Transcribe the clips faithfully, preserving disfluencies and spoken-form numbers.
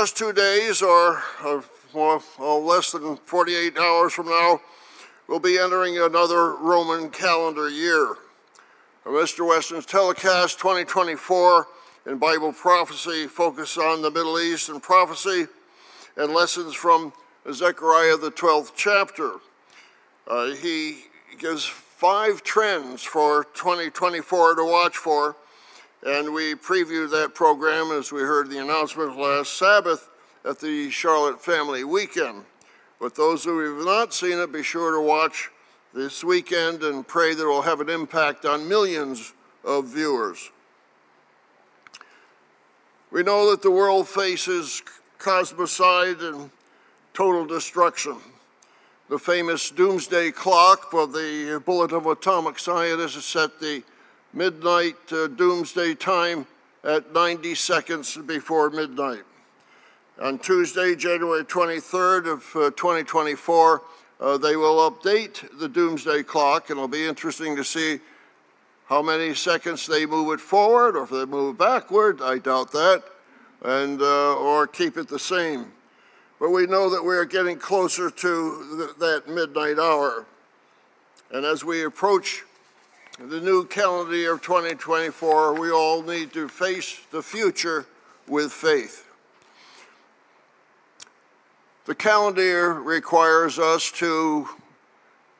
just two days or uh, more, uh, less than forty-eight hours from now, we'll be entering another Roman calendar year. Mister Weston's telecast twenty twenty-four in Bible prophecy focuses on the Middle East and prophecy and lessons from Zechariah the twelfth chapter. Uh, he gives five trends for twenty twenty-four to watch for, and we previewed that program as we heard the announcement last Sabbath at the Charlotte Family Weekend. But those who have not seen it, be sure to watch this weekend and pray that it will have an impact on millions of viewers. We know that the world faces cosmicide and total destruction. The famous doomsday clock of the Bulletin of Atomic Scientists set the midnight uh, doomsday time at ninety seconds before midnight. On Tuesday, January twenty-third of uh, twenty twenty-four, Uh, they will update the doomsday clock, and it'll be interesting to see how many seconds they move it forward or if they move it backward. I doubt that, and uh, or keep it the same. But we know that we are getting closer to th that midnight hour. And as we approach the new calendar year of twenty twenty-four, we all need to face the future with faith. The calendar year requires us to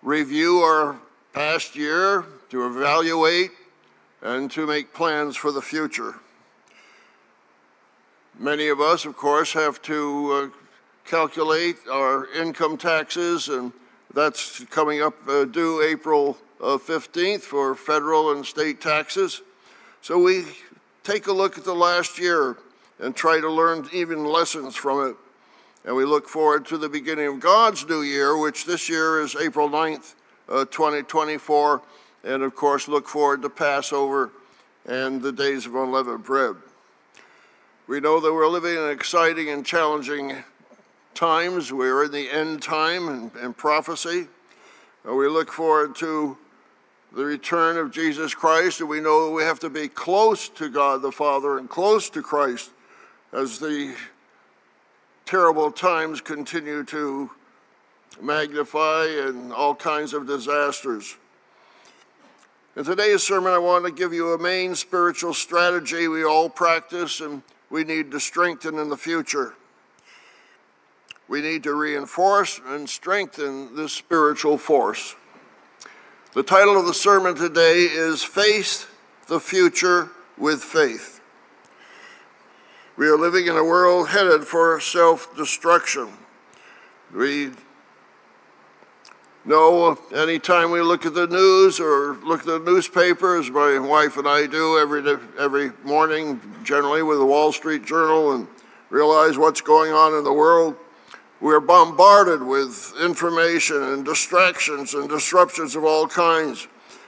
review our past year, to evaluate, and to make plans for the future. Many of us, of course, have to uh, calculate our income taxes, and that's coming up uh, due April fifteenth for federal and state taxes. So we take a look at the last year and try to learn even lessons from it. And we look forward to the beginning of God's new year, which this year is April ninth, uh, twenty twenty-four, and of course look forward to Passover and the days of unleavened bread. We know that we're living in exciting and challenging times. We're in the end time and, and prophecy. And we look forward to the return of Jesus Christ, and we know that we have to be close to God the Father and close to Christ as the terrible times continue to magnify and all kinds of disasters. In today's sermon, I want to give you a main spiritual strategy we all practice and we need to strengthen in the future. We need to reinforce and strengthen this spiritual force. The title of the sermon today is Face the Future with Faith. We are living in a world headed for self-destruction. We know anytime we look at the news or look at the newspapers, my wife and I do every, day, every morning, generally with the Wall Street Journal, and realize what's going on in the world, we're bombarded with information and distractions and disruptions of all kinds.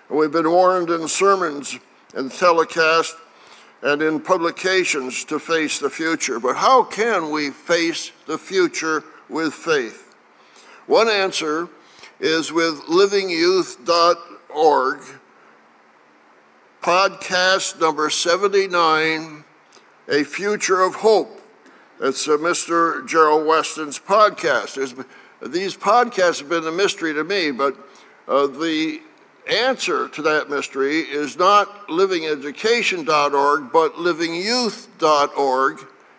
And we've been warned in sermons and telecasts and in publications to face the future. But how can we face the future with faith? One answer is with living youth dot org, podcast number seventy-nine, A Future of Hope. It's a Mister Gerald Weston's podcast. There's, these podcasts have been a mystery to me, but uh, the answer to that mystery is not living education dot org, but living youth dot org.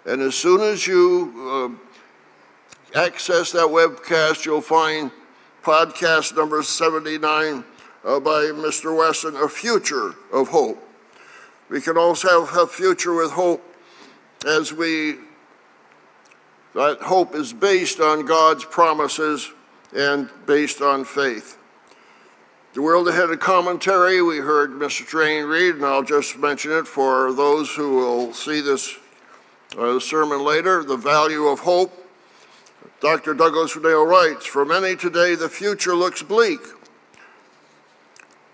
And as soon as you uh, access that webcast, you'll find podcast number seventy-nine uh, by Mister Weston, A Future of Hope. We can also have a future with hope as we, that hope is based on God's promises and based on faith. The world ahead of commentary, we heard Mister Train read, and I'll just mention it for those who will see this uh, sermon later, The Value of Hope. Doctor Douglas Fidel writes, "For many today, the future looks bleak.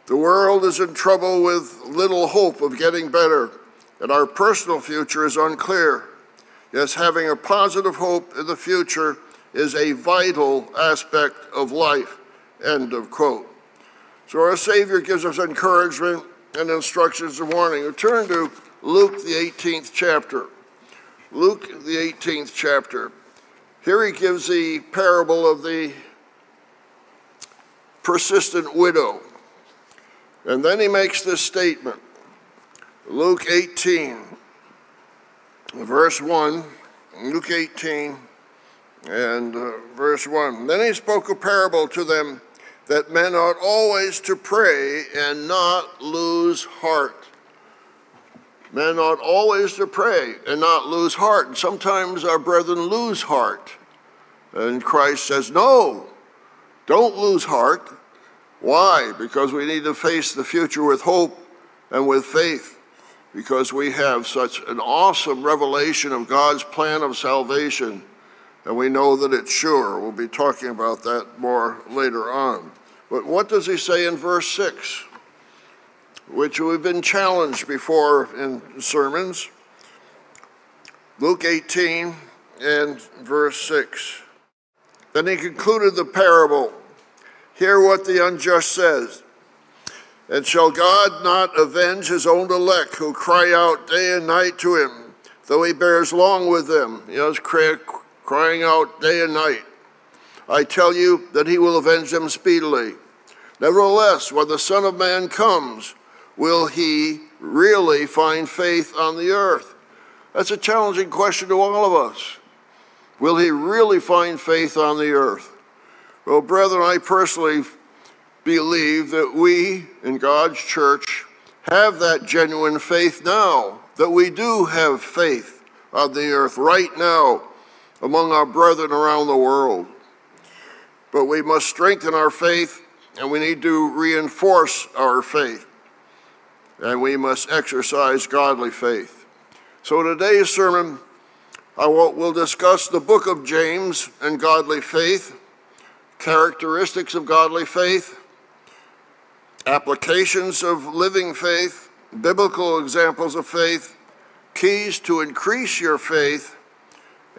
The world is in trouble with little hope of getting better, and our personal future is unclear. Yes, having a positive hope in the future is a vital aspect of life." End of quote. So our Savior gives us encouragement and instructions and warning. Turn to Luke, the eighteenth chapter. Luke, the eighteenth chapter. Here he gives the parable of the persistent widow. And then he makes this statement. Luke eighteen, verse one. Luke eighteen and uh, verse one. Then he spoke a parable to them, that men ought always to pray and not lose heart. Men ought always to pray and not lose heart. And sometimes our brethren lose heart. And Christ says, no, don't lose heart. Why? Because we need to face the future with hope and with faith, because we have such an awesome revelation of God's plan of salvation, and we know that it's sure. We'll be talking about that more later on. But what does he say in verse six, which we've been challenged before in sermons? Luke eighteen and verse six. Then he concluded the parable. Hear what the unjust says. And shall God not avenge his own elect, who cry out day and night to him, though he bears long with them? Yes, crying out day and night. I tell you that he will avenge them speedily. Nevertheless, when the Son of Man comes, will he really find faith on the earth? That's a challenging question to all of us. Will he really find faith on the earth? Well, brethren, I personally believe that we in God's church have that genuine faith now, that we do have faith on the earth right now among our brethren around the world. But we must strengthen our faith, and we need to reinforce our faith, and we must exercise godly faith. So in today's sermon, I will we'll discuss the book of James and godly faith, characteristics of godly faith, applications of living faith, biblical examples of faith, keys to increase your faith,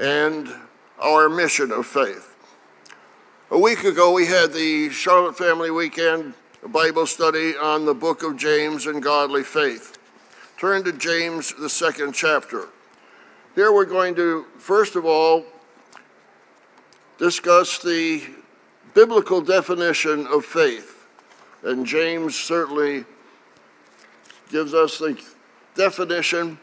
and our mission of faith. A week ago, we had the Charlotte Family Weekend Bible study on the book of James and godly faith. Turn to James, the second chapter. Here we're going to, first of all, discuss the biblical definition of faith. And James certainly gives us the definition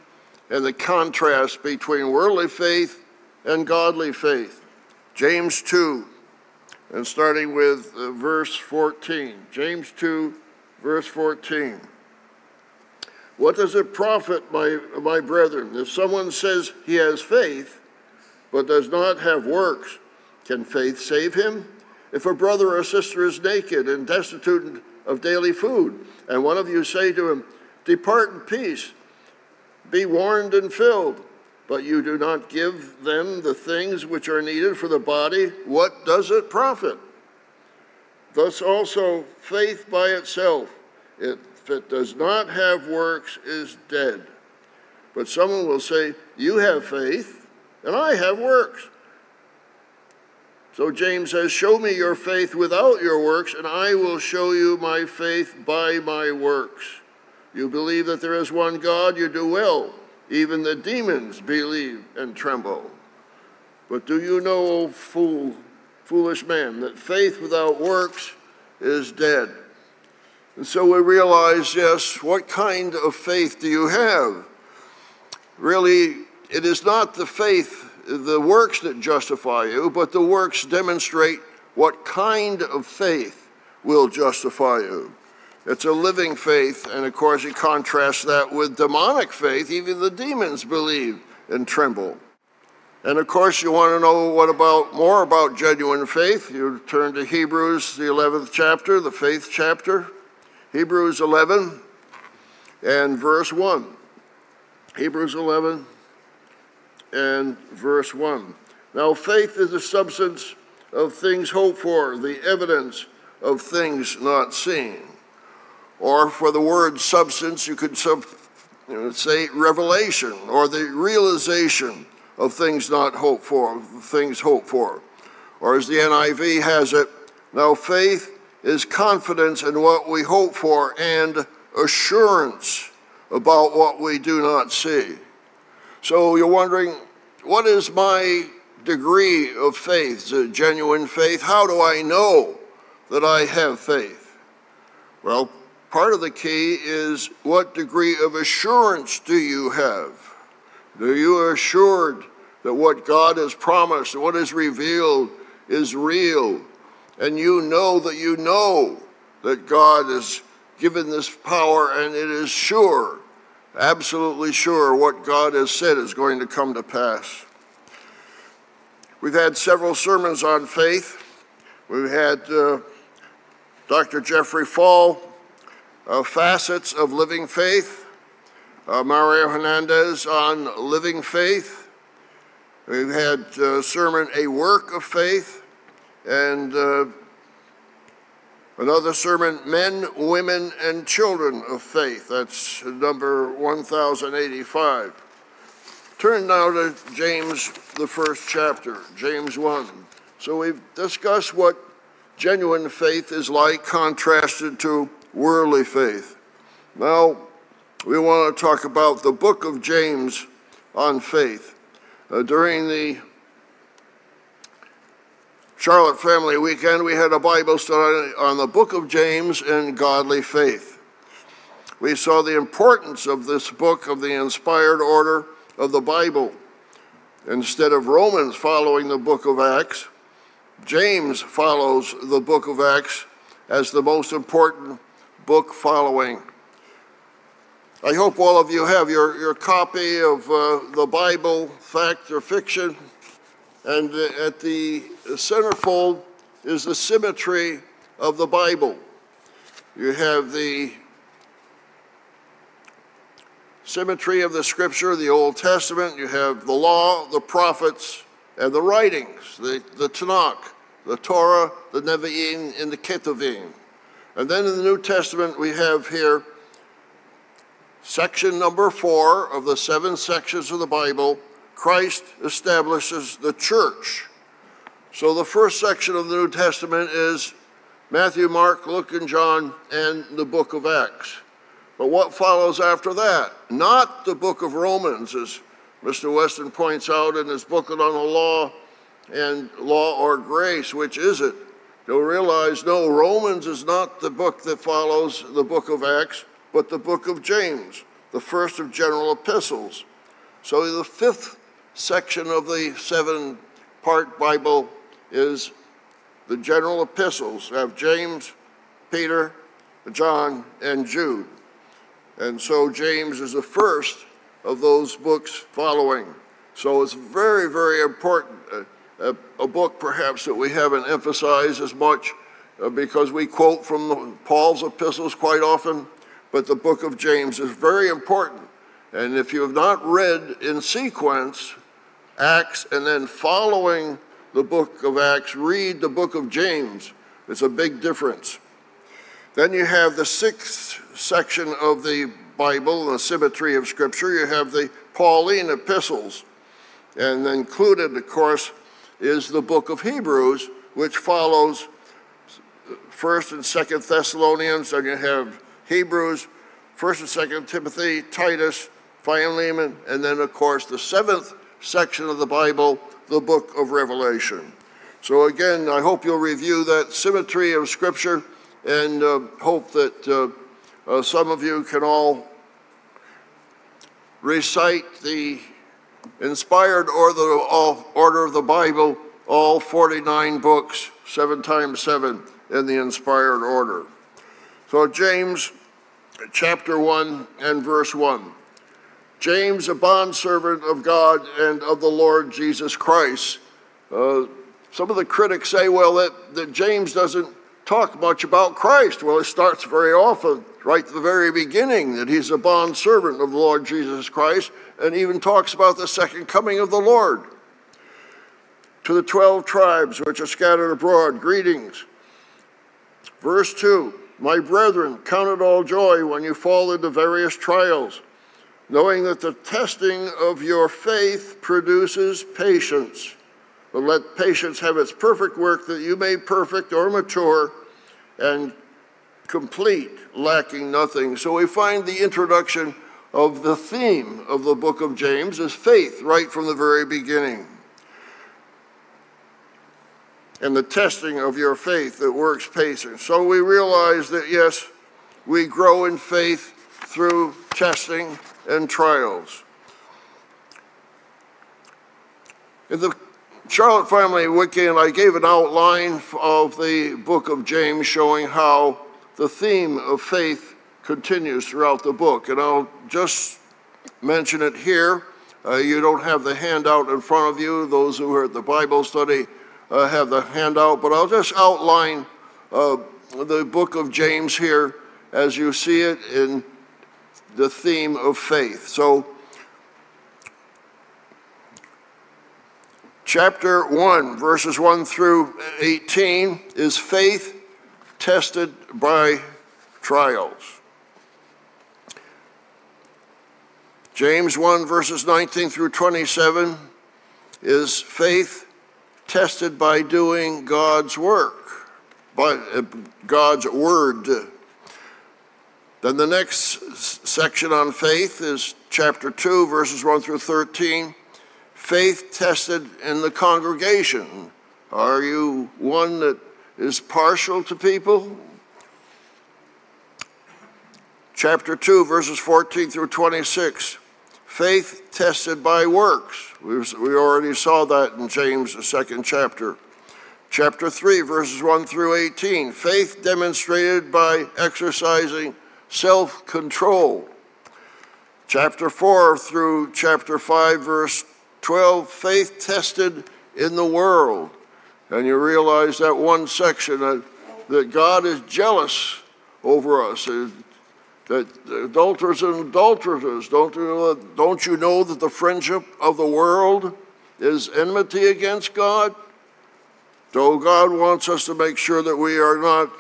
and the contrast between worldly faith and godly faith. James two, and starting with verse fourteen. James two, verse fourteen. What does it profit, my, my brethren, if someone says he has faith but does not have works? Can faith save him? If a brother or sister is naked and destitute of daily food, and one of you say to him, depart in peace, be warmed and filled, but you do not give them the things which are needed for the body, what does it profit? Thus also faith by itself, if it does not have works, is dead. But someone will say, you have faith, and I have works. So James says, show me your faith without your works, and I will show you my faith by my works. You believe that there is one God, you do well. Even the demons believe and tremble. But do you know, O fool, foolish man, that faith without works is dead? And so we realize, yes, what kind of faith do you have? Really, it is not the faith, the works that justify you, but the works demonstrate what kind of faith will justify you. It's a living faith, and of course he contrasts that with demonic faith. Even the demons believe and tremble. And of course you want to know what about more about genuine faith. You turn to Hebrews, the eleventh chapter, the faith chapter. Hebrews eleven and verse one. Hebrews eleven and verse one. Now faith is the substance of things hoped for, the evidence of things not seen. Or for the word substance, you could sub, you know, say revelation, or the realization of things not hoped for, things hoped for. Or as the N I V has it, now faith is confidence in what we hope for and assurance about what we do not see. So you're wondering, What is my degree of faith? Is it genuine faith? How do I know that I have faith? Well, part of the key is, what degree of assurance do you have? Are you assured that what God has promised and what is revealed is real? And you know that you know that God has given this power, and it is sure, absolutely sure, what God has said is going to come to pass. We've had several sermons on faith. We've had uh, Doctor Jeffrey Fall, Uh, facets of living faith, uh, Mario Hernandez on living faith. We've had uh, sermon, A Work of Faith, and uh, another sermon, Men, Women, and Children of Faith. That's number one thousand eighty-five. Turn now to James, the first chapter, James one. So we've discussed what genuine faith is like contrasted to worldly faith. Now, we want to talk about the book of James on faith. Uh, during the Charlotte Family Weekend, we had a Bible study on the book of James and godly faith. We saw the importance of this book of the inspired order of the Bible. Instead of Romans following the book of Acts, James follows the book of Acts as the most important book following. I hope all of you have your, your copy of uh, the Bible, Fact or Fiction, and uh, at the centerfold is the symmetry of the Bible. You have the symmetry of the Scripture, the Old Testament, you have the Law, the Prophets, and the Writings, the, the Tanakh, the Torah, the Nevi'im, and the Ketuvim. And then in the New Testament, we have here section number four of the seven sections of the Bible, Christ establishes the church. So the first section of the New Testament is Matthew, Mark, Luke, and John, and the book of Acts. But what follows after that? Not the book of Romans, as Mister Weston points out in his booklet on the law and law or grace, which is it? You'll realize, no, Romans is not the book that follows the book of Acts, but the book of James, the first of general epistles. So the fifth section of the seven-part Bible is the general epistles of James, Peter, John, and Jude. And so James is the first of those books following. So it's very, very important. A, a book perhaps that we haven't emphasized as much uh, because we quote from the, Paul's epistles quite often, but the book of James is very important. And if you have not read in sequence Acts and then following the book of Acts, read the book of James. It's a big difference. Then you have the sixth section of the Bible, the symmetry of Scripture. You have the Pauline epistles, and included, of course, is the book of Hebrews, which follows First and Second Thessalonians, and you have Hebrews, First and Second Timothy, Titus, Philemon, and then of course the seventh section of the Bible, the book of Revelation. So again, I hope you'll review that symmetry of Scripture, and uh, hope that uh, uh, some of you can all recite the inspired order of the Bible, all forty-nine books, seven times seven in the inspired order. So James chapter one and verse one. James, a bondservant of God and of the Lord Jesus Christ. Uh, some of the critics say, well, that, that James doesn't talk much about Christ. Well, it starts very often, right at the very beginning, that he's a bondservant of the Lord Jesus Christ, and even talks about the second coming of the Lord. To the twelve tribes which are scattered abroad, greetings. Verse two, my brethren, count it all joy when you fall into various trials, knowing that the testing of your faith produces patience. But let patience have its perfect work, that you may perfect or mature and complete, lacking nothing. So we find the introduction of the theme of the book of James is faith right from the very beginning, and the testing of your faith that works patience. So we realize that, yes, we grow in faith through testing and trials. In the Charlotte Family Weekend, I gave an outline of the book of James showing how the theme of faith continues throughout the book. And I'll just mention it here. Uh, you don't have the handout in front of you. Those who are at the Bible study uh, have the handout. But I'll just outline uh, the book of James here as you see it in the theme of faith. So, chapter one, verses one through eighteen, is faith tested by trials. James one, verses nineteen through twenty-seven, is faith tested by doing God's work, by God's word. Then the next section on faith is chapter two, verses one through thirteen. Faith tested in the congregation. Are you one that is partial to people? Chapter two, verses fourteen through twenty-six. Faith tested by works. We, we already saw that in James, the second chapter. Chapter three, verses one through eighteen. Faith demonstrated by exercising self-control. Chapter four through chapter five, verse twelve, faith tested in the world. And you realize that one section that, that God is jealous over us, that adulterers and adulteresses, don't you know, don't you know that the friendship of the world is enmity against God? So God wants us to make sure that we are not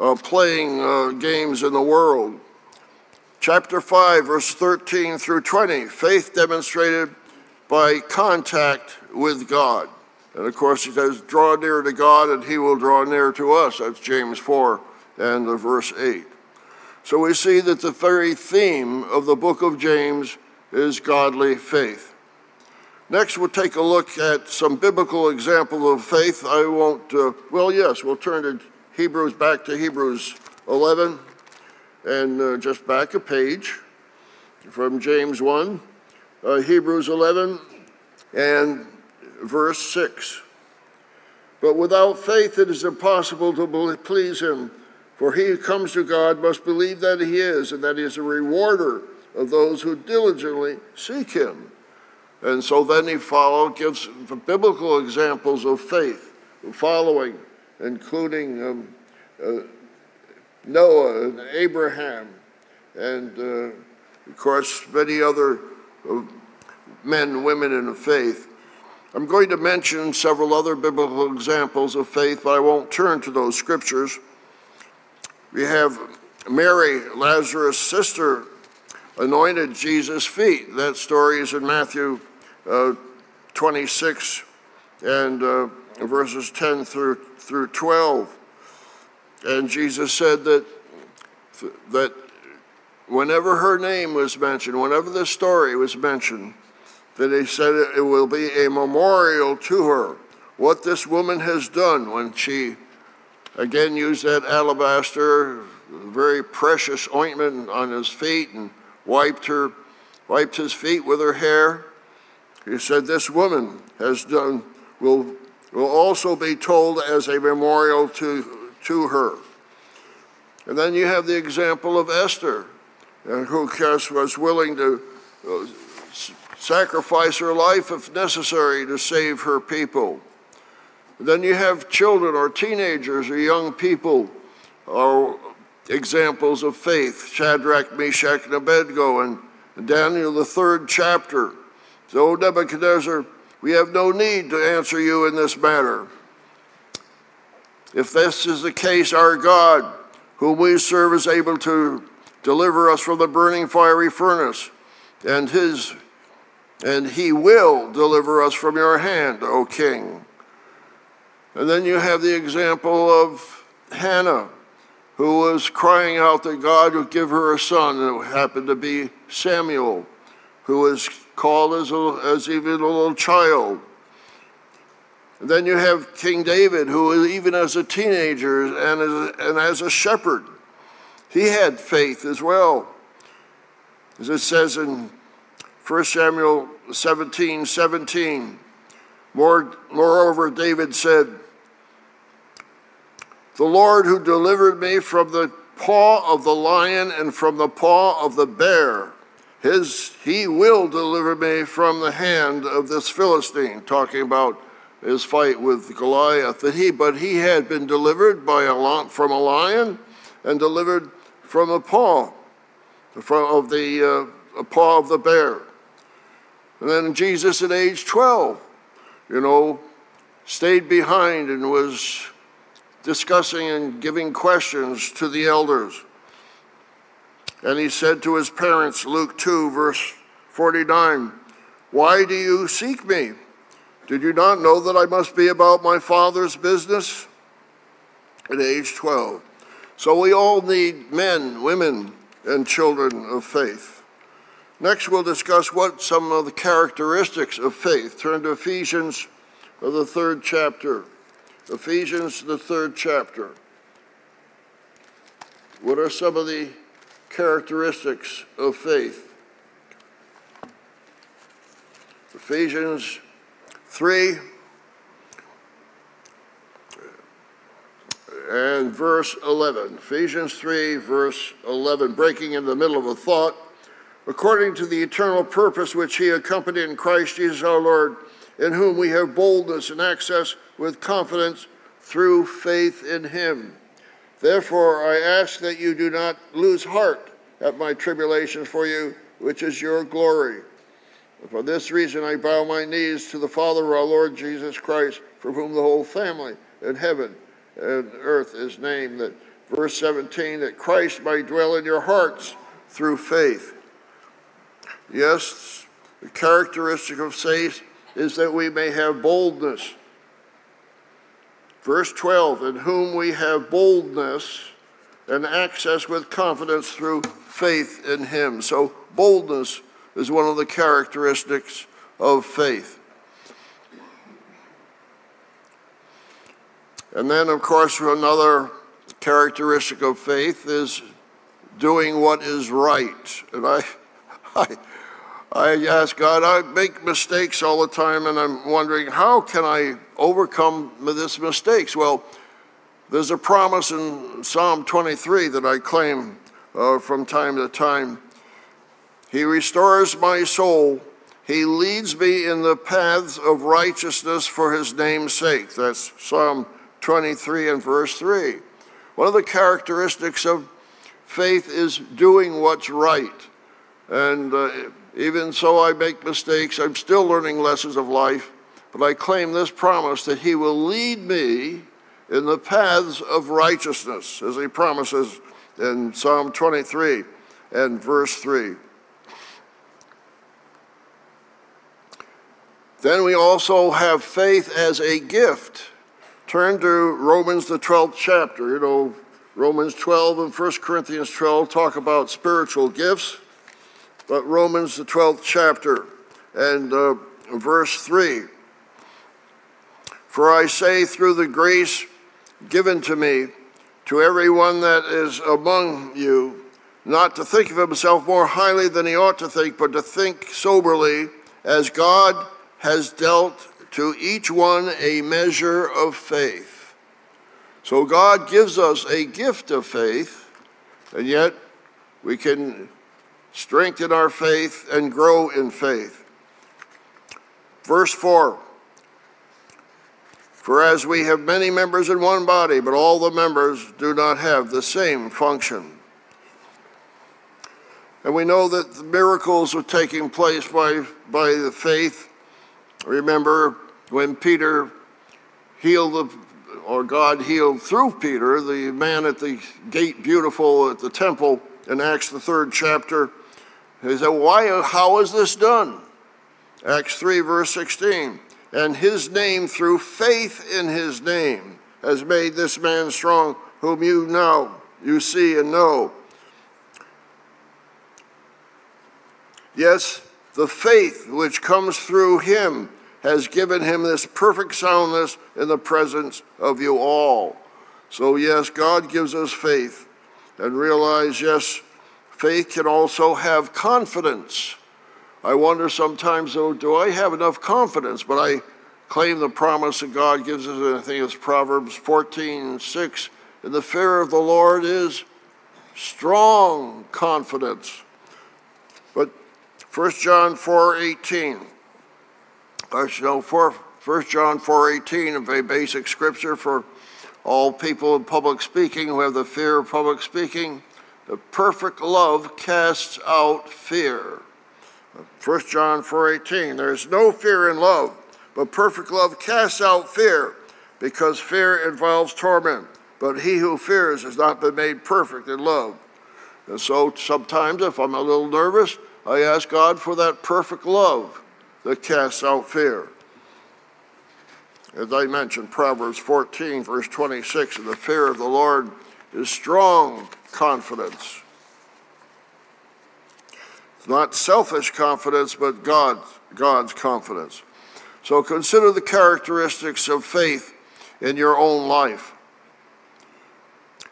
uh, playing uh, games in the world. Chapter five, verse thirteen through twenty, faith demonstrated by contact with God. And of course, he says, draw near to God and he will draw near to us. That's James four and verse eight. So we see that the very theme of the book of James is godly faith. Next, we'll take a look at some biblical examples of faith. I won't, uh, well, yes, we'll turn to Hebrews, back to Hebrews eleven, and uh, just back a page from James one. Uh, Hebrews eleven and verse six. But without faith it is impossible to please him, for he who comes to God must believe that he is, and that he is a rewarder of those who diligently seek him. And so then he follows, gives biblical examples of faith, following, including um, uh, Noah and Abraham, and uh, of course many other of men and women in faith. I'm going to mention several other biblical examples of faith, but I won't turn to those scriptures. We have Mary, Lazarus' sister, anointed Jesus' feet. That story is in Matthew uh, twenty-six and uh, verses ten through twelve. And Jesus said that, that whenever her name was mentioned, whenever this story was mentioned, that he said it will be a memorial to her, what this woman has done, when she again used that alabaster, very precious ointment on his feet, and wiped her, wiped his feet with her hair. He said, this woman has done, will, will also be told as a memorial to, to her. And then you have the example of Esther, and who was willing to uh, sacrifice her life if necessary to save her people. And then you have children or teenagers or young people are examples of faith, Shadrach, Meshach, and Abednego, and Daniel, the third chapter. So, Nebuchadnezzar, we have no need to answer you in this matter. If this is the case, our God, whom we serve, is able to deliver us from the burning fiery furnace, and his, and he will deliver us from your hand, O king. And then you have the example of Hannah, who was crying out that God would give her a son, and it happened to be Samuel, who was called as, a, as even a little child. And then you have King David, who even as a teenager and as a, and as a shepherd, he had faith as well. As it says in First Samuel seventeen seventeen, More, moreover, David said, "The Lord who delivered me from the paw of the lion and from the paw of the bear, his, he will deliver me from the hand of this Philistine," talking about his fight with Goliath. That he, but he had been delivered by a, from a lion and delivered from a paw, from, of the uh, a paw of the bear. And then Jesus at age twelve, you know, stayed behind and was discussing and giving questions to the elders. And he said to his parents, Luke two, verse forty-nine, "Why do you seek me? Did you not know that I must be about my Father's business?" At age twelve. So we all need men, women, and children of faith. Next, we'll discuss what some of the characteristics of faith. Turn to Ephesians, the third chapter. Ephesians, the third chapter. What are some of the characteristics of faith? Ephesians three and verse eleven. Ephesians three, verse eleven, breaking in the middle of a thought. "According to the eternal purpose which he accompanied in Christ Jesus our Lord, in whom we have boldness and access with confidence through faith in him. Therefore I ask that you do not lose heart at my tribulations for you, which is your glory. For this reason I bow my knees to the Father of our Lord Jesus Christ, from whom the whole family in heaven and earth is named." That verse seventeen, that Christ might dwell in your hearts through faith. Yes, the characteristic of faith is that we may have boldness. Verse twelve, "In whom we have boldness and access with confidence through faith in him." So boldness is one of the characteristics of faith. And then, of course, another characteristic of faith is doing what is right. And I... I I ask God, I make mistakes all the time, and I'm wondering, how can I overcome these mistakes? Well, there's a promise in Psalm twenty-three that I claim uh, from time to time. "He restores my soul. He leads me in the paths of righteousness for his name's sake." That's Psalm twenty-three and verse three. One of the characteristics of faith is doing what's right. And uh, even so I make mistakes, I'm still learning lessons of life, but I claim this promise that he will lead me in the paths of righteousness, as he promises in Psalm twenty-three and verse three. Then we also have faith as a gift. Turn to Romans, the twelfth chapter. You know, Romans twelve and First Corinthians twelve talk about spiritual gifts. But Romans, the twelfth chapter, and uh, verse three. "For I say, through the grace given to me, to everyone that is among you, not to think of himself more highly than he ought to think, but to think soberly, as God has dealt to each one a measure of faith." So God gives us a gift of faith, and yet we can strengthen our faith and grow in faith. Verse four, "For as we have many members in one body, but all the members do not have the same function." And we know that the miracles are taking place by, by the faith. Remember when Peter healed, the, or God healed through Peter, the man at the gate beautiful at the temple in Acts, the third chapter. He said, "Why, how is this done?" Acts three, verse sixteen. "And his name, through faith in his name, has made this man strong, whom you now you see and know. Yes, the faith which comes through him has given him this perfect soundness in the presence of you all. So yes, God gives us faith, and realize, yes, faith can also have confidence. I wonder sometimes, though, do I have enough confidence? But I claim the promise that God gives us, I think it's Proverbs fourteen six, and the fear of the Lord is strong confidence. But First John four eighteen, I should know, First John four eighteen, a very basic scripture for all people in public speaking who have the fear of public speaking. The perfect love casts out fear. First John four eighteen, there is no fear in love, but perfect love casts out fear, because fear involves torment. But he who fears has not been made perfect in love. And so sometimes if I'm a little nervous, I ask God for that perfect love that casts out fear. As I mentioned, Proverbs fourteen, verse twenty-six, and the fear of the Lord is strong confidence. It's not selfish confidence, but God's, God's confidence. So consider the characteristics of faith in your own life.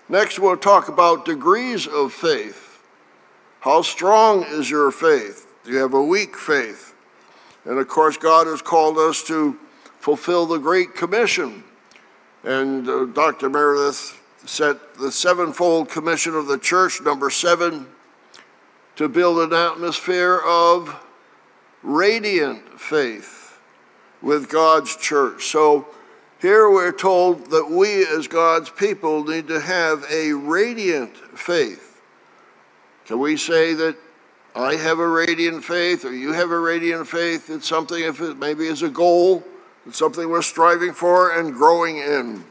Next, we'll talk about degrees of faith. How strong is your faith? Do you have a weak faith? And of course, God has called us to fulfill the Great Commission. And uh, Doctor Meredith set the sevenfold commission of the church, number seven, to build an atmosphere of radiant faith with God's church. So here we're told that we as God's people need to have a radiant faith. Can we say that I have a radiant faith or you have a radiant faith? It's something, if it maybe is a goal, it's something we're striving for and growing in.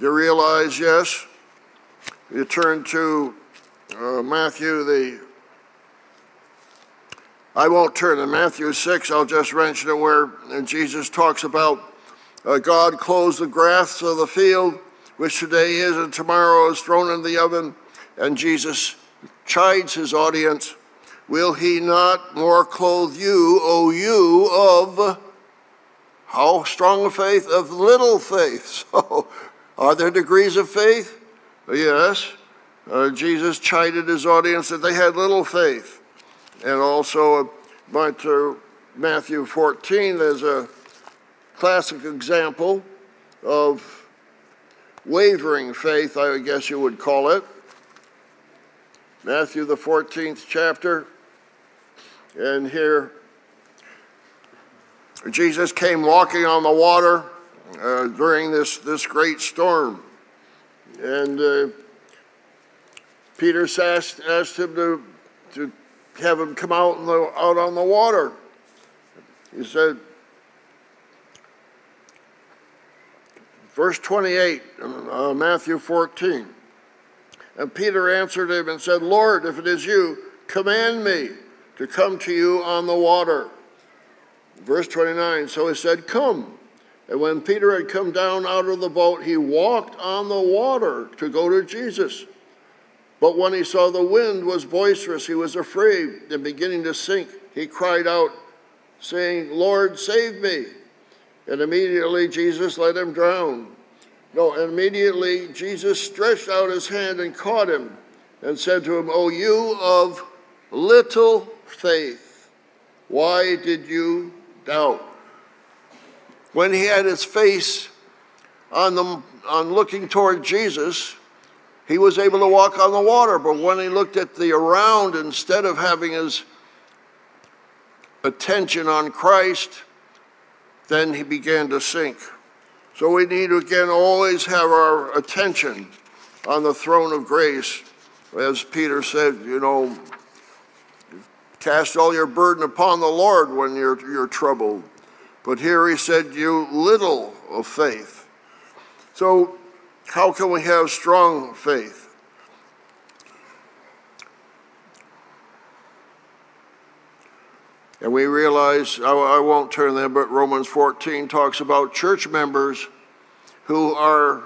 You realize, yes, you turn to uh, Matthew, the, I won't turn to Matthew six, I'll just mention it where Jesus talks about uh, God clothes the grass of the field, which today is and tomorrow is thrown in the oven, and Jesus chides his audience, will he not more clothe you, O you of how strong a faith? Of little faith. So are there degrees of faith? Yes. Uh, Jesus chided his audience that they had little faith. And also, uh, to Matthew fourteen, there's a classic example of wavering faith, I guess you would call it. Matthew, the fourteenth chapter, and here, Jesus came walking on the water uh, during this, this great storm. And uh, Peter asked, asked him to, to have him come out, in the, out on the water. He said, verse twenty-eight, uh, Matthew fourteen, and Peter answered him and said, Lord, if it is you, command me to come to you on the water. Verse twenty-nine, so he said, come. And when Peter had come down out of the boat, he walked on the water to go to Jesus. But when he saw the wind was boisterous, he was afraid, and beginning to sink, he cried out, saying, Lord, save me. And immediately Jesus let him drown. No, and immediately Jesus stretched out his hand and caught him and said to him, O you of little faith, why did you doubt? When he had his face on, the, on looking toward Jesus, he was able to walk on the water. But when he looked at the around, instead of having his attention on Christ, then he began to sink. So we need to, again, always have our attention on the throne of grace. As Peter said, you know, cast all your burden upon the Lord when you're, you're troubled. But here he said, you little of faith. So how can we have strong faith? And we realize, I, I won't turn there, but Romans fourteen talks about church members who are,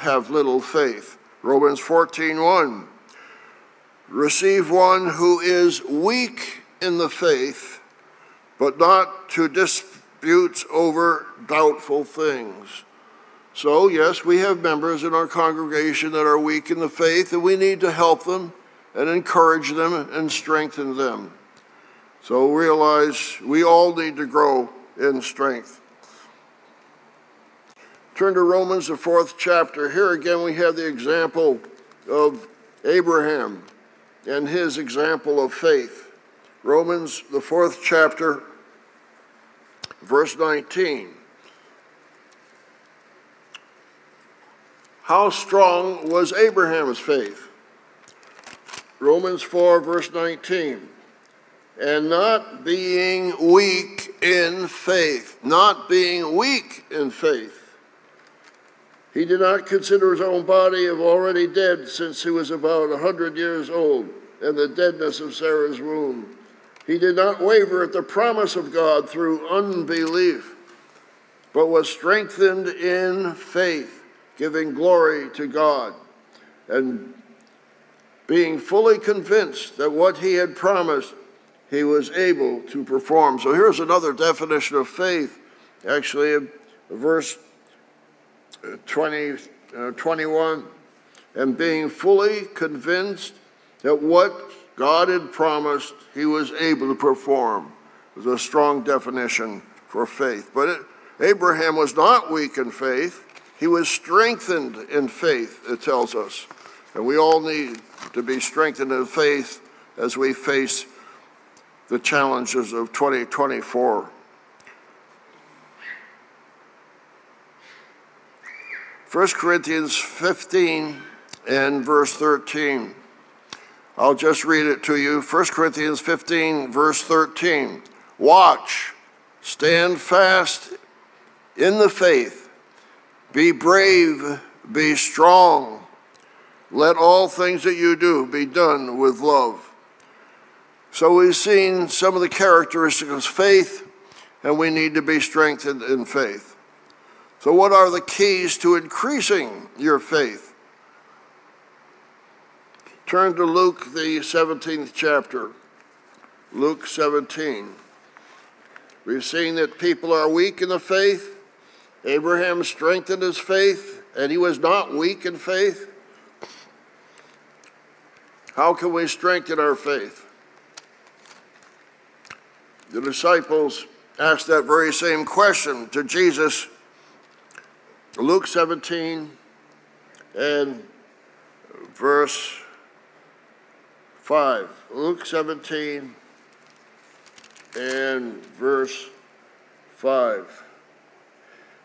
have little faith. Romans fourteen one, receive one who is weak in the faith, but not to disputes over doubtful things. So, yes, we have members in our congregation that are weak in the faith, and we need to help them and encourage them and strengthen them. So realize we all need to grow in strength. Turn to Romans, the fourth chapter. Here again we have the example of Abraham and his example of faith. Romans, the fourth chapter, verse nineteen. How strong was Abraham's faith? Romans four, verse nineteen. And not being weak in faith. Not being weak in faith. He did not consider his own body of already dead, since he was about a hundred years old, and the deadness of Sarah's womb. He did not waver at the promise of God through unbelief, but was strengthened in faith, giving glory to God, and being fully convinced that what he had promised he was able to perform. So here's another definition of faith, actually, verse twenty, uh, twenty-one. And being fully convinced that what God had promised, he was able to perform. It was a strong definition for faith. But it, Abraham was not weak in faith. He was strengthened in faith, it tells us. And we all need to be strengthened in faith as we face the challenges of twenty twenty-four. First Corinthians fifteen and verse thirteen. I'll just read it to you. First Corinthians fifteen, verse thirteen. Watch, stand fast in the faith, be brave, be strong. Let all things that you do be done with love. So we've seen some of the characteristics of faith, and we need to be strengthened in faith. So what are the keys to increasing your faith? Turn to Luke, the seventeenth chapter. Luke seventeen. We've seen that people are weak in the faith. Abraham strengthened his faith, and he was not weak in faith. How can we strengthen our faith? The disciples asked that very same question to Jesus. Luke seventeen and verse five. Luke seventeen and verse five.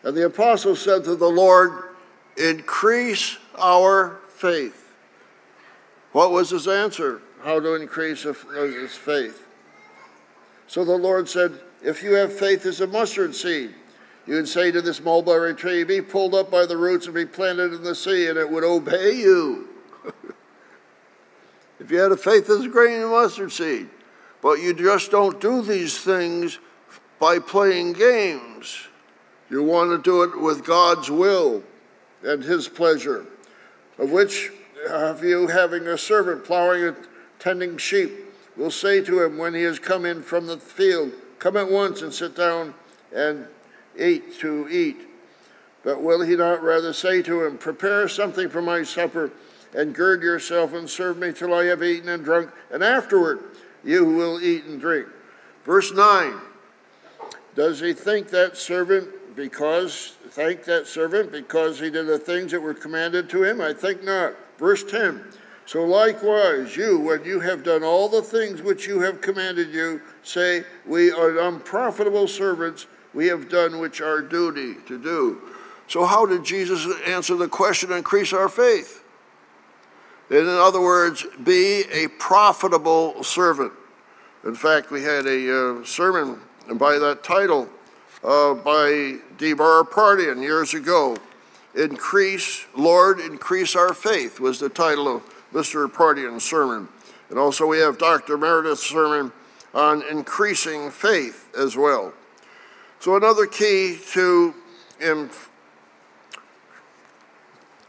And the apostles said to the Lord, increase our faith. What was his answer? How to increase his faith. So the Lord said, if you have faith as a mustard seed, you would say to this mulberry tree, be pulled up by the roots and be planted in the sea, and it would obey you. If you had a faith as a grain of mustard seed. But you just don't do these things by playing games. You want to do it with God's will and his pleasure. Of which of you, having a servant plowing and tending sheep, will say to him when he has come in from the field, come at once and sit down and eat to eat. But will he not rather say to him, prepare something for my supper, and gird yourself and serve me till I have eaten and drunk, and afterward you will eat and drink. Verse nine, does he think that servant because, thank that servant because he did the things that were commanded to him? I think not. Verse ten, so likewise, you, when you have done all the things which you have commanded you, say, we are unprofitable servants, we have done which our duty to do. So how did Jesus answer the question, increase our faith? In other words, be a profitable servant. In fact, we had a uh, sermon by that title uh, by D Bar Partian years ago. Increase, Lord, increase our faith was the title of Mister Partian's sermon. And also we have Doctor Meredith's sermon on increasing faith as well. So another key to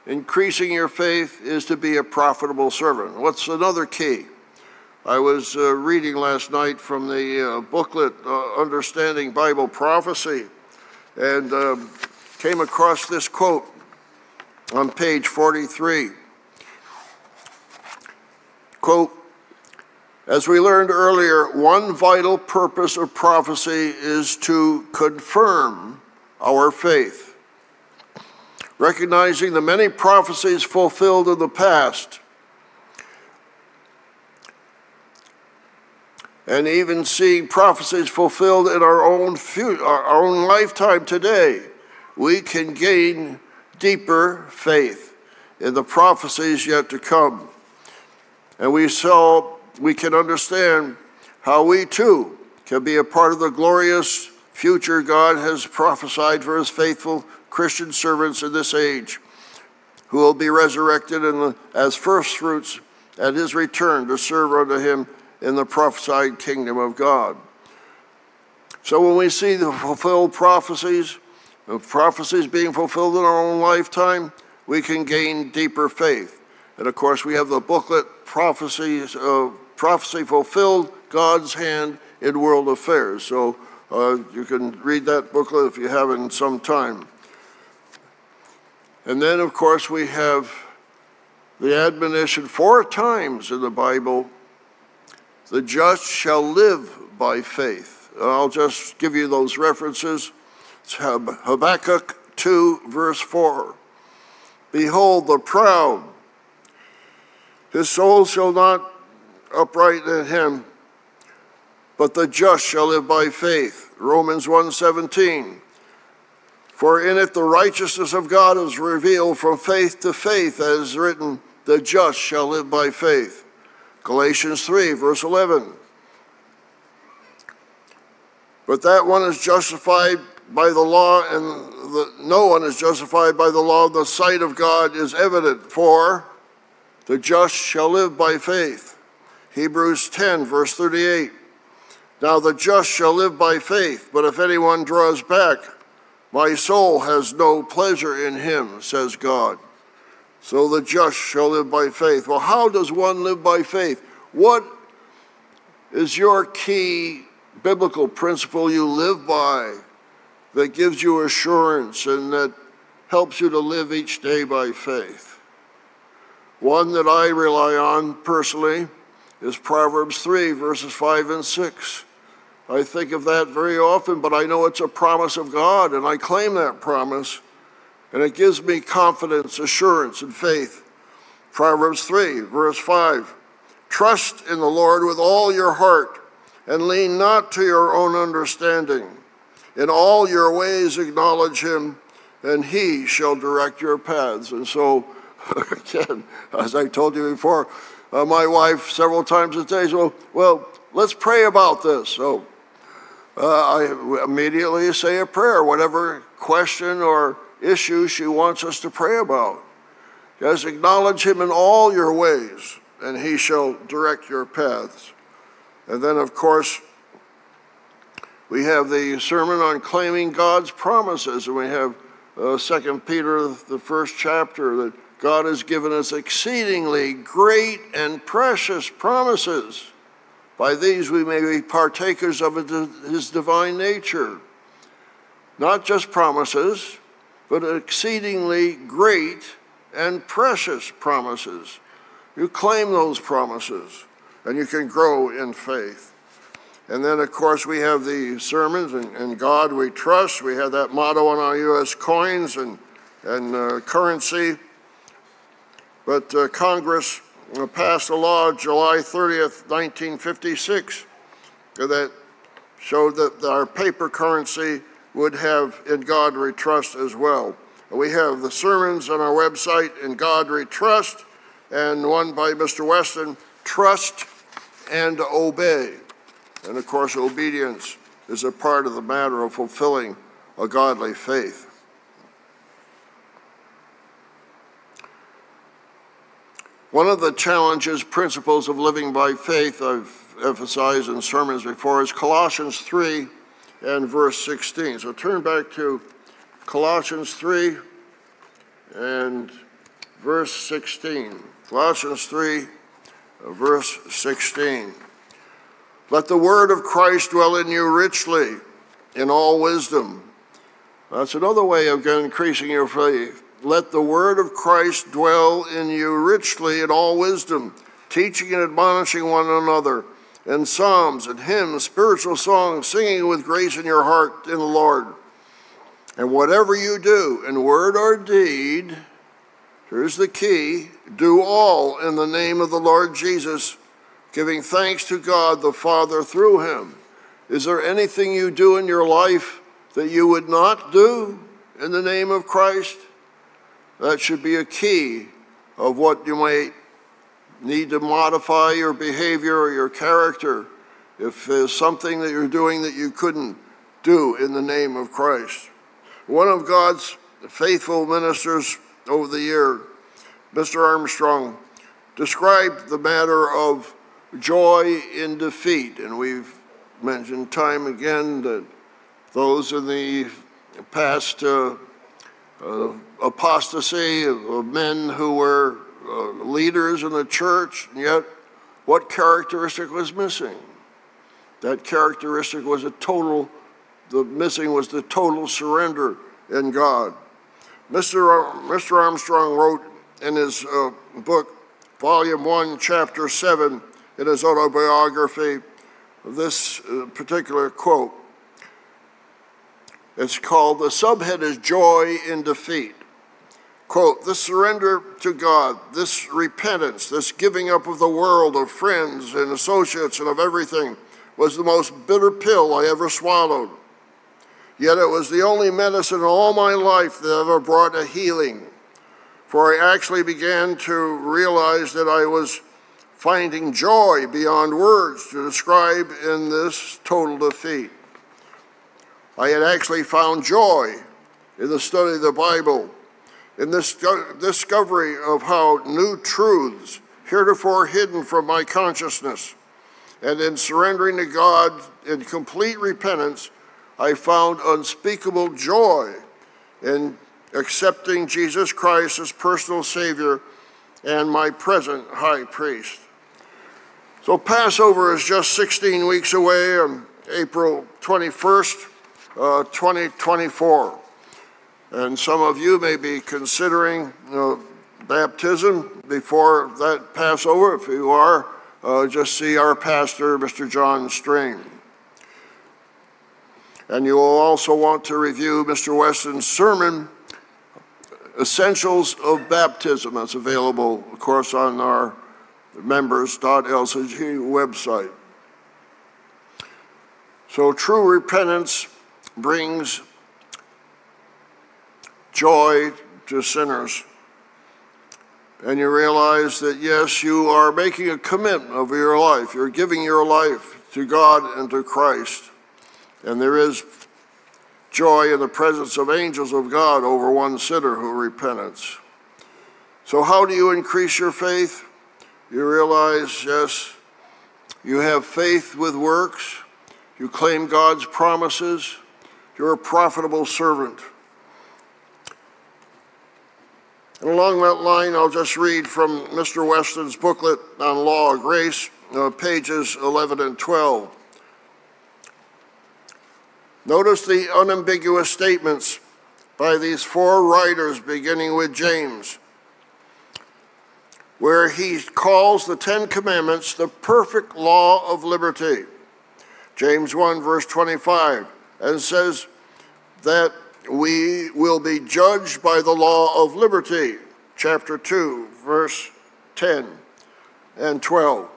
Increasing your faith is to be a profitable servant. What's another key? I was uh, reading last night from the uh, booklet, uh, Understanding Bible Prophecy, and um, came across this quote on page forty-three. Quote, as we learned earlier, one vital purpose of prophecy is to confirm our faith. Recognizing the many prophecies fulfilled in the past, and even seeing prophecies fulfilled in our own future, our own lifetime today, we can gain deeper faith in the prophecies yet to come. And we so we can understand how we too can be a part of the glorious future God has prophesied for his faithful Christian servants in this age, who will be resurrected in the, as first fruits at his return to serve unto him in the prophesied kingdom of God. So when we see the fulfilled prophecies, the prophecies being fulfilled in our own lifetime, we can gain deeper faith. And of course, we have the booklet, Prophecies, uh, Prophecy Fulfilled, God's Hand in World Affairs. So uh, you can read that booklet if you haven't some time. And then, of course, we have the admonition four times in the Bible, the just shall live by faith. And I'll just give you those references. It's Habakkuk two, verse four. Behold, the proud, his soul shall not upright in him, but the just shall live by faith. Romans one, seventeen. For in it the righteousness of God is revealed from faith to faith, as written, the just shall live by faith. Galatians three, verse eleven. But that one is justified by the law, and the, no one is justified by the law. The sight of God is evident, for the just shall live by faith. Hebrews ten, verse thirty-eight. Now the just shall live by faith, but if anyone draws back, my soul has no pleasure in him, says God. So the just shall live by faith. Well, how does one live by faith? What is your key biblical principle you live by that gives you assurance and that helps you to live each day by faith? One that I rely on personally is Proverbs three, verses five and six. I think of that very often, but I know it's a promise of God, and I claim that promise, and it gives me confidence, assurance, and faith. Proverbs three, verse five, trust in the Lord with all your heart, and lean not to your own understanding. In all your ways acknowledge him, and he shall direct your paths. And so, again, as I told you before, uh, my wife several times a day said, well, well, let's pray about this. So, Uh, I immediately say a prayer, whatever question or issue she wants us to pray about. Just acknowledge him in all your ways, and he shall direct your paths. And then, of course, we have the sermon on claiming God's promises, and we have uh, Second Peter, the first chapter, that God has given us exceedingly great and precious promises. By these we may be partakers of his divine nature. Not just promises, but exceedingly great and precious promises. You claim those promises, and you can grow in faith. And then, of course, we have the sermons, and, and God we trust. We have that motto on our U S coins and, and uh, currency. But uh, Congress passed a law July thirtieth, nineteen fifty-six, that showed that our paper currency would have In God We Trust as well. We have the sermons on our website, In God We Trust, and one by Mister Weston, Trust and Obey. And of course, obedience is a part of the matter of fulfilling a godly faith. One of the challenges, principles of living by faith, I've emphasized in sermons before, is Colossians three and verse sixteen. So turn back to Colossians three and verse sixteen. Colossians three, verse sixteen. Let the word of Christ dwell in you richly in all wisdom. That's another way of increasing your faith. Let the word of Christ dwell in you richly in all wisdom, teaching and admonishing one another in psalms and hymns, spiritual songs, singing with grace in your heart in the Lord. And whatever you do in word or deed, here's the key, do all in the name of the Lord Jesus, giving thanks to God the Father through him. Is there anything you do in your life that you would not do in the name of Christ? That should be a key of what you might need to modify your behavior or your character if there's something that you're doing that you couldn't do in the name of Christ. One of God's faithful ministers over the year, Mister Armstrong, described the matter of joy in defeat, and we've mentioned time again that those in the past uh, uh, apostasy of, of men who were uh, leaders in the church, and yet what characteristic was missing? That characteristic was a total, the missing was the total surrender in God. Mister Ar- Mister Armstrong wrote in his uh, book, Volume one, Chapter seven, in his autobiography, this particular quote. It's called, the subhead is Joy in Defeat. Quote, this surrender to God, this repentance, this giving up of the world, of friends and associates and of everything, was the most bitter pill I ever swallowed. Yet it was the only medicine in all my life that ever brought a healing. For I actually began to realize that I was finding joy beyond words to describe in this total defeat. I had actually found joy in the study of the Bible, in this discovery of how new truths heretofore hidden from my consciousness, and in surrendering to God in complete repentance, I found unspeakable joy in accepting Jesus Christ as personal Savior and my present high priest. So Passover is just sixteen weeks away on April twenty-first, uh, twenty twenty-four. And some of you may be considering uh, baptism before that Passover. If you are, uh, just see our pastor, Mister John String. And you will also want to review Mister Weston's sermon, Essentials of Baptism. That's available, of course, on our members dot l c g website. So true repentance brings joy to sinners. And you realize that, yes, you are making a commitment of your life. You're giving your life to God and to Christ. And there is joy in the presence of angels of God over one sinner who repents. So how do you increase your faith? You realize, yes, you have faith with works. You claim God's promises. You're a profitable servant. And along that line, I'll just read from Mister Weston's booklet on Law of Grace, uh, pages eleven and twelve. Notice the unambiguous statements by these four writers, beginning with James, where he calls the Ten Commandments the perfect law of liberty. James one, verse twenty-five, and says that we will be judged by the law of liberty, chapter two, verse ten and twelve.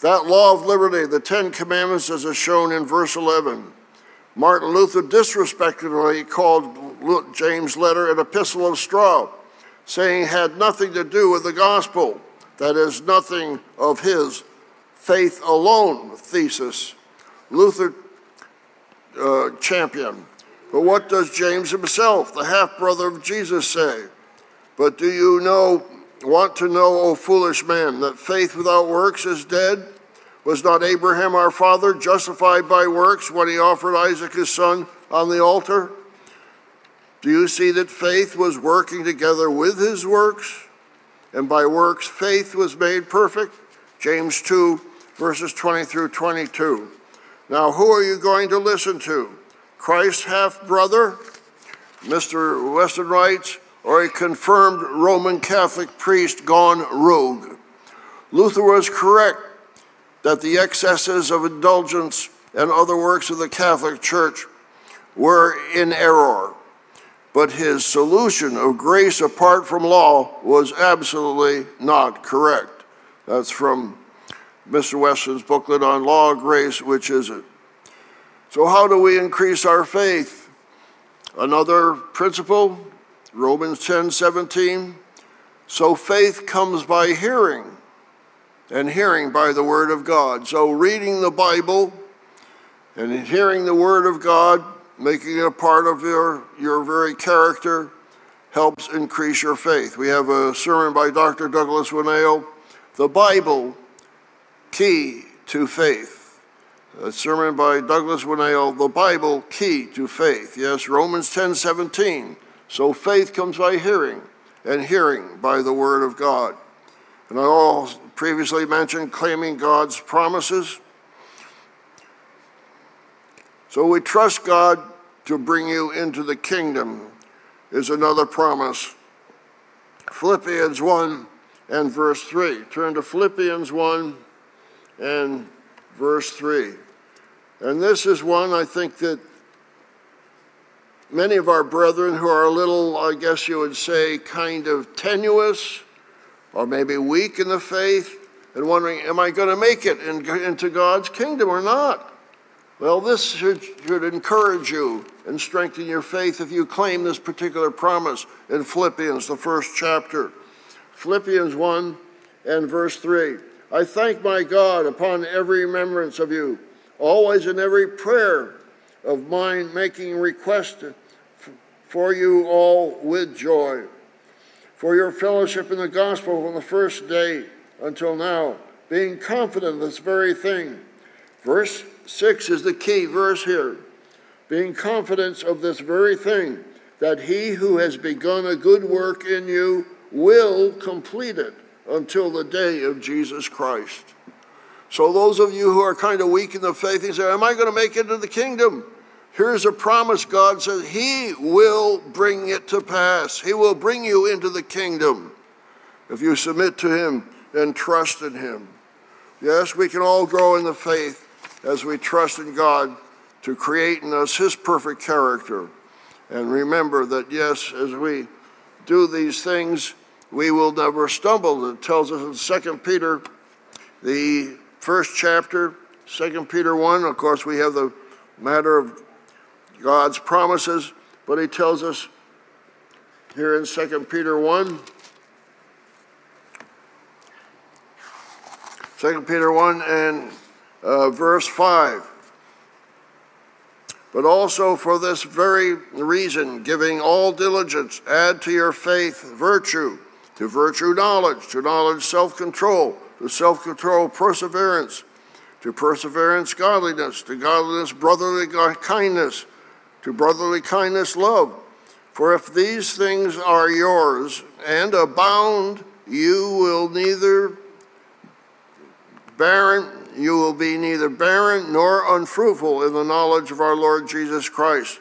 That law of liberty, the Ten Commandments, as is shown in verse eleven. Martin Luther disrespectfully called James' letter an epistle of straw, saying it had nothing to do with the gospel, that is, nothing of his faith alone thesis Luther uh, championed. But what does James himself, the half-brother of Jesus, say? But do you know, want to know, O foolish man, that faith without works is dead? Was not Abraham our father justified by works when he offered Isaac his son on the altar? Do you see that faith was working together with his works? and by works faith was made perfect. James two, verses twenty through twenty-two. Now who are you going to listen to? Christ's half-brother, Mister Weston writes, or a confirmed Roman Catholic priest gone rogue? Luther was correct that the excesses of indulgence and other works of the Catholic Church were in error, but his solution of grace apart from law was absolutely not correct. That's from Mister Weston's booklet on Law, Grace, Which Is It? So how do we increase our faith? Another principle, Romans ten seventeen. So faith comes by hearing, and hearing by the Word of God. So reading the Bible and hearing the Word of God, making it a part of your, your very character, helps increase your faith. We have a sermon by Doctor Douglas Fidel, The Bible, Key to Faith. A sermon by Douglas Fidel, The Bible, Key to Faith. Yes, Romans ten seventeen. So faith comes by hearing, and hearing by the Word of God. And I also previously mentioned claiming God's promises. So we trust God to bring you into the kingdom is another promise. Philippians one and verse three. Turn to Philippians one and verse three. And this is one I think that many of our brethren who are a little, I guess you would say, kind of tenuous or maybe weak in the faith and wondering, am I going to make it in, into God's kingdom or not? Well, this should, should encourage you and strengthen your faith if you claim this particular promise in Philippians, the first chapter. Philippians one and verse three. I thank my God upon every remembrance of you, always in every prayer of mine, making request for you all with joy, for your fellowship in the gospel from the first day until now, being confident of this very thing. Verse six is the key verse here. Being confident of this very thing, that he who has begun a good work in you will complete it until the day of Jesus Christ. So those of you who are kind of weak in the faith, you say, am I going to make it into the kingdom? Here's a promise. God says he will bring it to pass. He will bring you into the kingdom if you submit to him and trust in him. Yes, we can all grow in the faith as we trust in God to create in us his perfect character. And remember that, yes, as we do these things, we will never stumble. It tells us in Second Peter, the first chapter, Second Peter one. Of course, we have the matter of God's promises, but he tells us here in Second Peter one, Second Peter one and Uh, verse five, but also for this very reason, giving all diligence, add to your faith virtue, to virtue knowledge, to knowledge self-control, to self-control perseverance, to perseverance godliness, to godliness brotherly kindness, to brotherly kindness love. For if these things are yours and abound, you will neither barren, You will be neither barren nor unfruitful in the knowledge of our Lord Jesus Christ.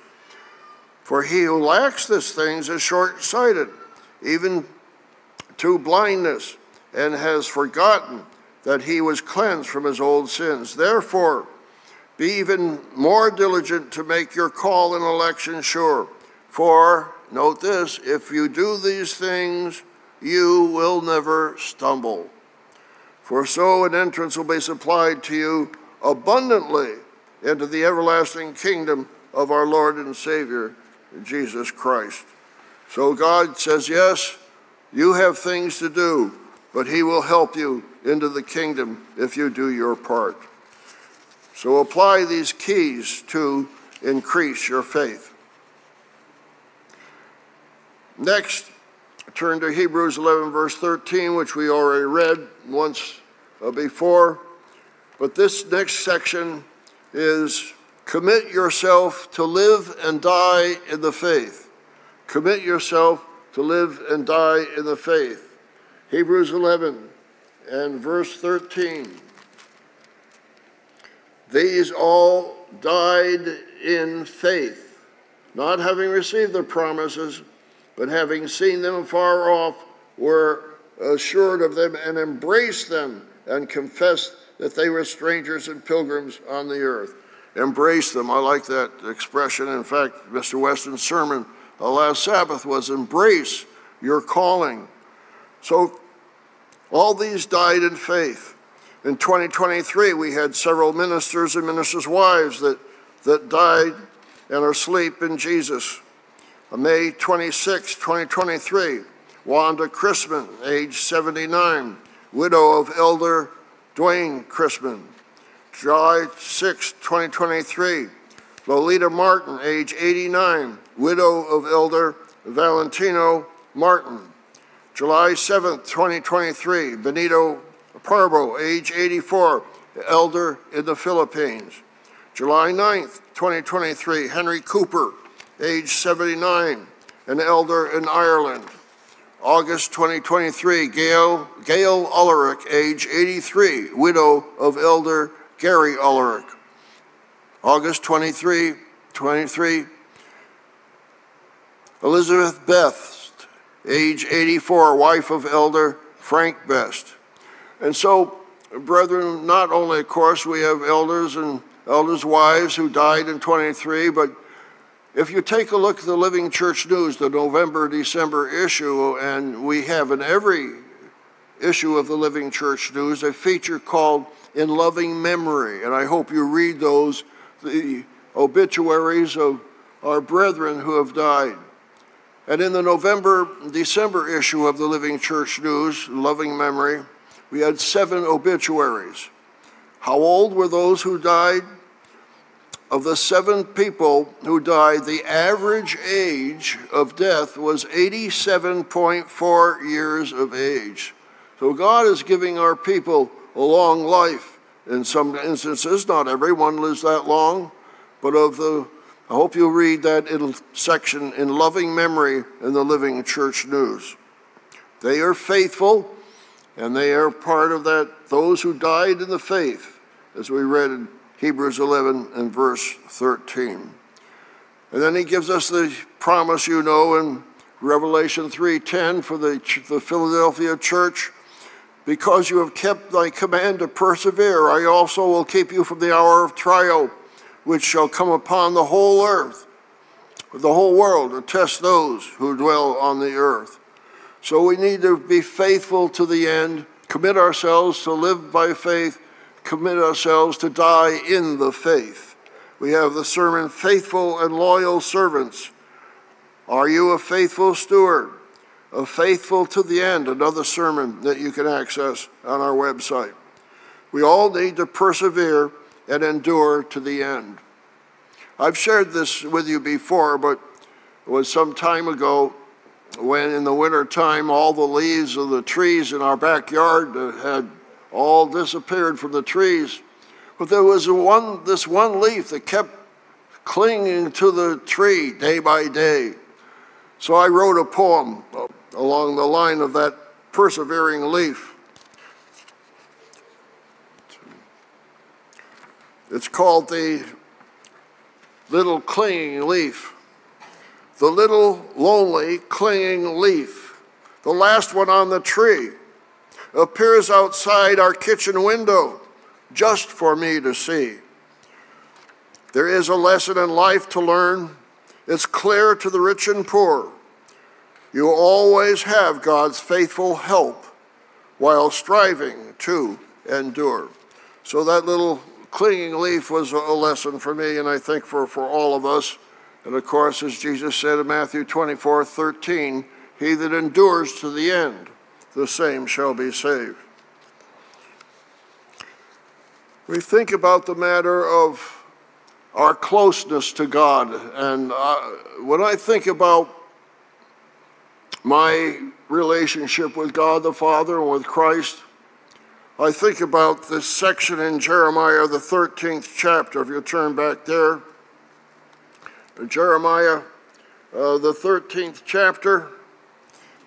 For he who lacks these things is short-sighted, even to blindness, and has forgotten that he was cleansed from his old sins. Therefore, be even more diligent to make your call and election sure. For, note this, if you do these things, you will never stumble. For so an entrance will be supplied to you abundantly into the everlasting kingdom of our Lord and Savior, Jesus Christ. So God says, yes, you have things to do, but he will help you into the kingdom if you do your part. So apply these keys to increase your faith. Next, turn to Hebrews eleven, verse thirteen, which we already read once before. But this next section is commit yourself to live and die in the faith. Commit yourself to live and die in the faith. Hebrews eleven and verse thirteen. These all died in faith, not having received the promises, but having seen them afar off, were assured of them and embraced them and confessed that they were strangers and pilgrims on the earth. Embrace them. I like that expression. In fact, Mister Weston's sermon last Sabbath was embrace your calling. So all these died in faith. In twenty twenty-three, we had several ministers and ministers' wives that, that died and are asleep in Jesus. On May twenty-sixth, twenty twenty-three, Wanda Chrisman, age seventy-nine, widow of Elder Dwayne Chrisman. July sixth, twenty twenty-three, Lolita Martin, age eighty-nine, widow of Elder Valentino Martin. July seventh, twenty twenty-three, Benito Parbo, age eighty-four, elder in the Philippines. July ninth, twenty twenty-three, Henry Cooper, age seventy-nine, an elder in Ireland. August twenty twenty-three, Gail, Gail Ulrich, age eighty-three, widow of Elder Gary Ulrich. August twenty-third, twenty-three, Elizabeth Best, age eighty-four, wife of Elder Frank Best. And so, brethren, not only, of course, we have elders and elders' wives who died in twenty-three, but if you take a look at the Living Church News, the November-December issue, and we have in every issue of the Living Church News a feature called In Loving Memory, and I hope you read those, the obituaries of our brethren who have died. And in the November-December issue of the Living Church News, Loving Memory, we had seven obituaries. How old were those who died? Of the seven people who died, the average age of death was eighty-seven point four years of age. So God is giving our people a long life. In some instances, not everyone lives that long, but of the, I hope you'll read that section In Loving Memory in the Living Church News. They are faithful. And they are part of that, those who died in the faith, as we read in Hebrews eleven and verse thirteen. And then he gives us the promise, you know, in Revelation three ten for the, the Philadelphia church. Because you have kept thy command to persevere, I also will keep you from the hour of trial, which shall come upon the whole earth, the whole world, to test those who dwell on the earth. So we need to be faithful to the end, commit ourselves to live by faith, commit ourselves to die in the faith. We have the sermon, Faithful and Loyal Servants. Are you a faithful steward? A faithful to the end, another sermon that you can access on our website. We all need to persevere and endure to the end. I've shared this with you before, but it was some time ago, when in the winter time all the leaves of the trees in our backyard had all disappeared from the trees, but there was one, this one leaf that kept clinging to the tree day by day. So I wrote a poem along the line of that persevering leaf. It's called The Little Clinging Leaf. The little, lonely, clinging leaf, the last one on the tree, appears outside our kitchen window just for me to see. There is a lesson in life to learn. It's clear to the rich and poor. You always have God's faithful help while striving to endure. So that little clinging leaf was a lesson for me, and I think for, for all of us. And of course, as Jesus said in Matthew twenty-four thirteen, he that endures to the end, the same shall be saved. We think about the matter of our closeness to God. And uh, when I think about my relationship with God the Father and with Christ, I think about this section in Jeremiah, the thirteenth chapter, if you turn back there. Jeremiah, uh, the thirteenth chapter,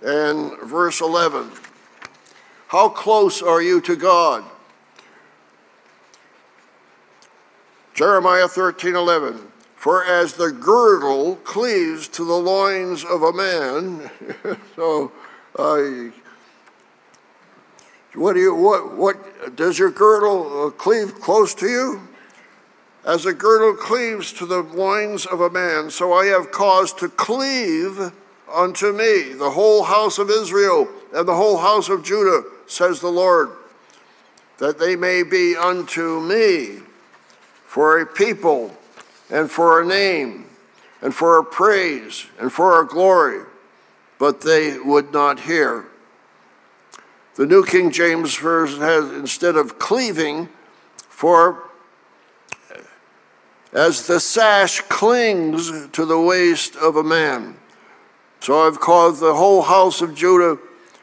and verse eleven. How close are you to God? Jeremiah thirteen eleven. For as the girdle cleaves to the loins of a man, so uh, what do you what what does your girdle cleave close to you? As a girdle cleaves to the loins of a man, so I have cause to cleave unto me, the whole house of Israel and the whole house of Judah, says the Lord, that they may be unto me for a people and for a name and for a praise and for a glory, but they would not hear. The New King James Version has, instead of cleaving, for as the sash clings to the waist of a man. So I've caused the whole house of Judah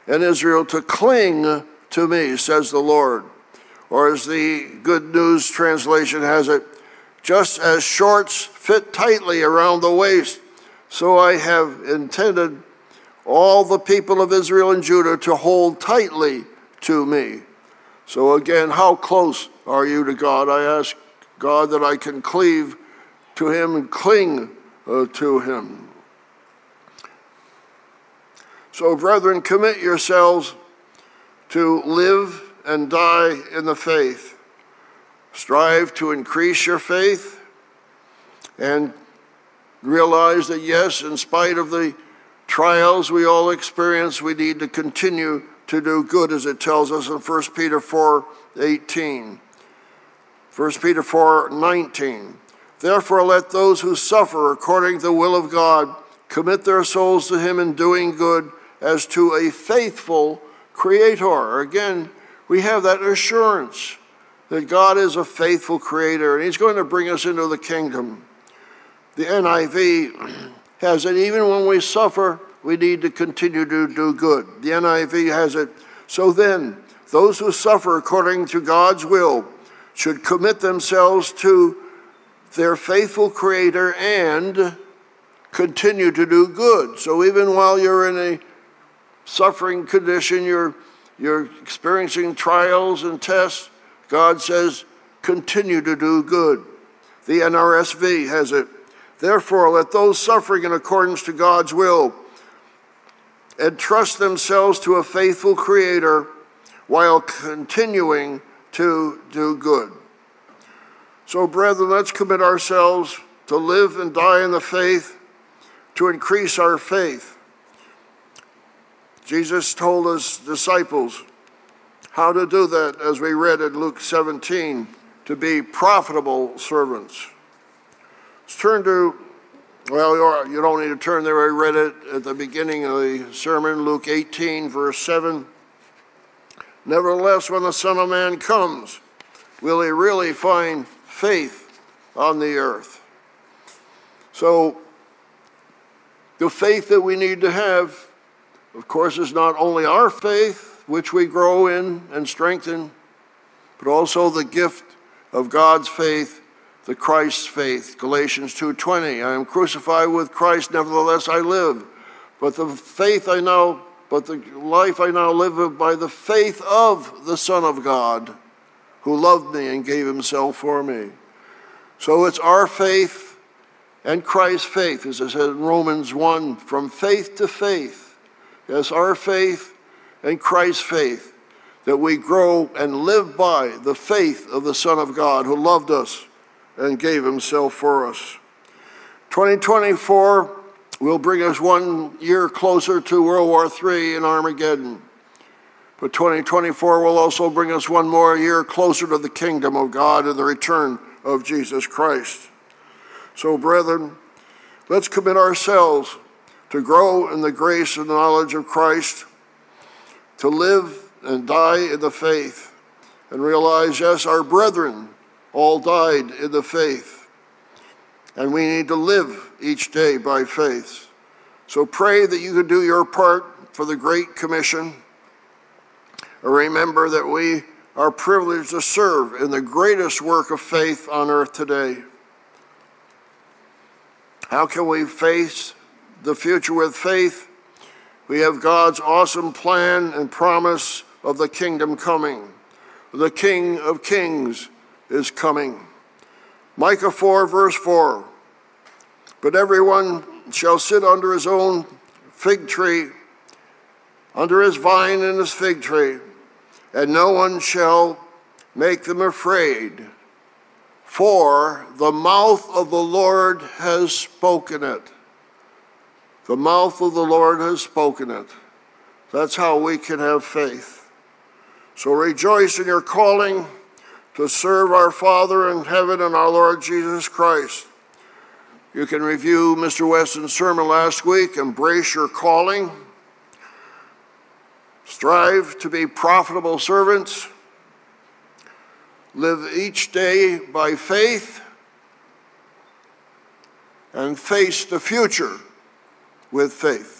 and Israel to cling to me, says the Lord. Or as the Good News translation has it, just as shorts fit tightly around the waist, so I have intended all the people of Israel and Judah to hold tightly to me. So again, how close are you to God? I ask God that I can cleave to him and cling uh, to him. So brethren, commit yourselves to live and die in the faith. Strive to increase your faith and realize that yes, in spite of the trials we all experience, we need to continue to do good, as it tells us in First Peter four eighteen. First Peter four nineteen. Therefore let those who suffer according to the will of God commit their souls to him in doing good as to a faithful creator. Again, we have that assurance that God is a faithful creator, and he's going to bring us into the kingdom. The N I V has it, even when we suffer, we need to continue to do good. The N I V has it, so then, those who suffer according to God's will should commit themselves to their faithful creator and continue to do good. So even while you're in a suffering condition, you're, you're experiencing trials and tests, God says, continue to do good. The N R S V has it, therefore let those suffering in accordance to God's will entrust themselves to a faithful creator while continuing to do good. So brethren, let's commit ourselves to live and die in the faith, to increase our faith. Jesus told his disciples how to do that, as we read in Luke seventeen, to be profitable servants. Let's turn to, well, you don't need to turn there. I read it at the beginning of the sermon, Luke eighteen, verse seven. Nevertheless, when the Son of Man comes, will he really find faith on the earth? So the faith that we need to have, of course, is not only our faith, which we grow in and strengthen, but also the gift of God's faith, the Christ's faith. Galatians two twenty, I am crucified with Christ, nevertheless I live. But the faith I now, but the life I now live by the faith of the Son of God, who loved me and gave himself for me. So it's our faith and Christ's faith, as I said in Romans one, from faith to faith. Yes, our faith and Christ's faith, that we grow and live by the faith of the Son of God, who loved us and gave himself for us. twenty twenty-four will bring us one year closer to World War Three and Armageddon. But twenty twenty-four will also bring us one more year closer to the kingdom of God and the return of Jesus Christ. So brethren, let's commit ourselves to grow in the grace and knowledge of Christ, to live and die in the faith, and realize, yes, our brethren all died in the faith, and we need to live each day by faith. So pray that you can do your part for the Great Commission. Remember that we are privileged to serve in the greatest work of faith on earth today. How can we face the future with faith? We have God's awesome plan and promise of the kingdom coming. The King of Kings is coming. Micah four, verse four, but everyone shall sit under his own fig tree, under his vine and his fig tree, and no one shall make them afraid, for the mouth of the Lord has spoken it. The mouth of the Lord has spoken it. That's how we can have faith. So rejoice in your calling to serve our Father in heaven and our Lord Jesus Christ. You can review Mister Weston's sermon last week, Embrace Your Calling. Strive to be profitable servants. Live each day by faith. And face the future with faith.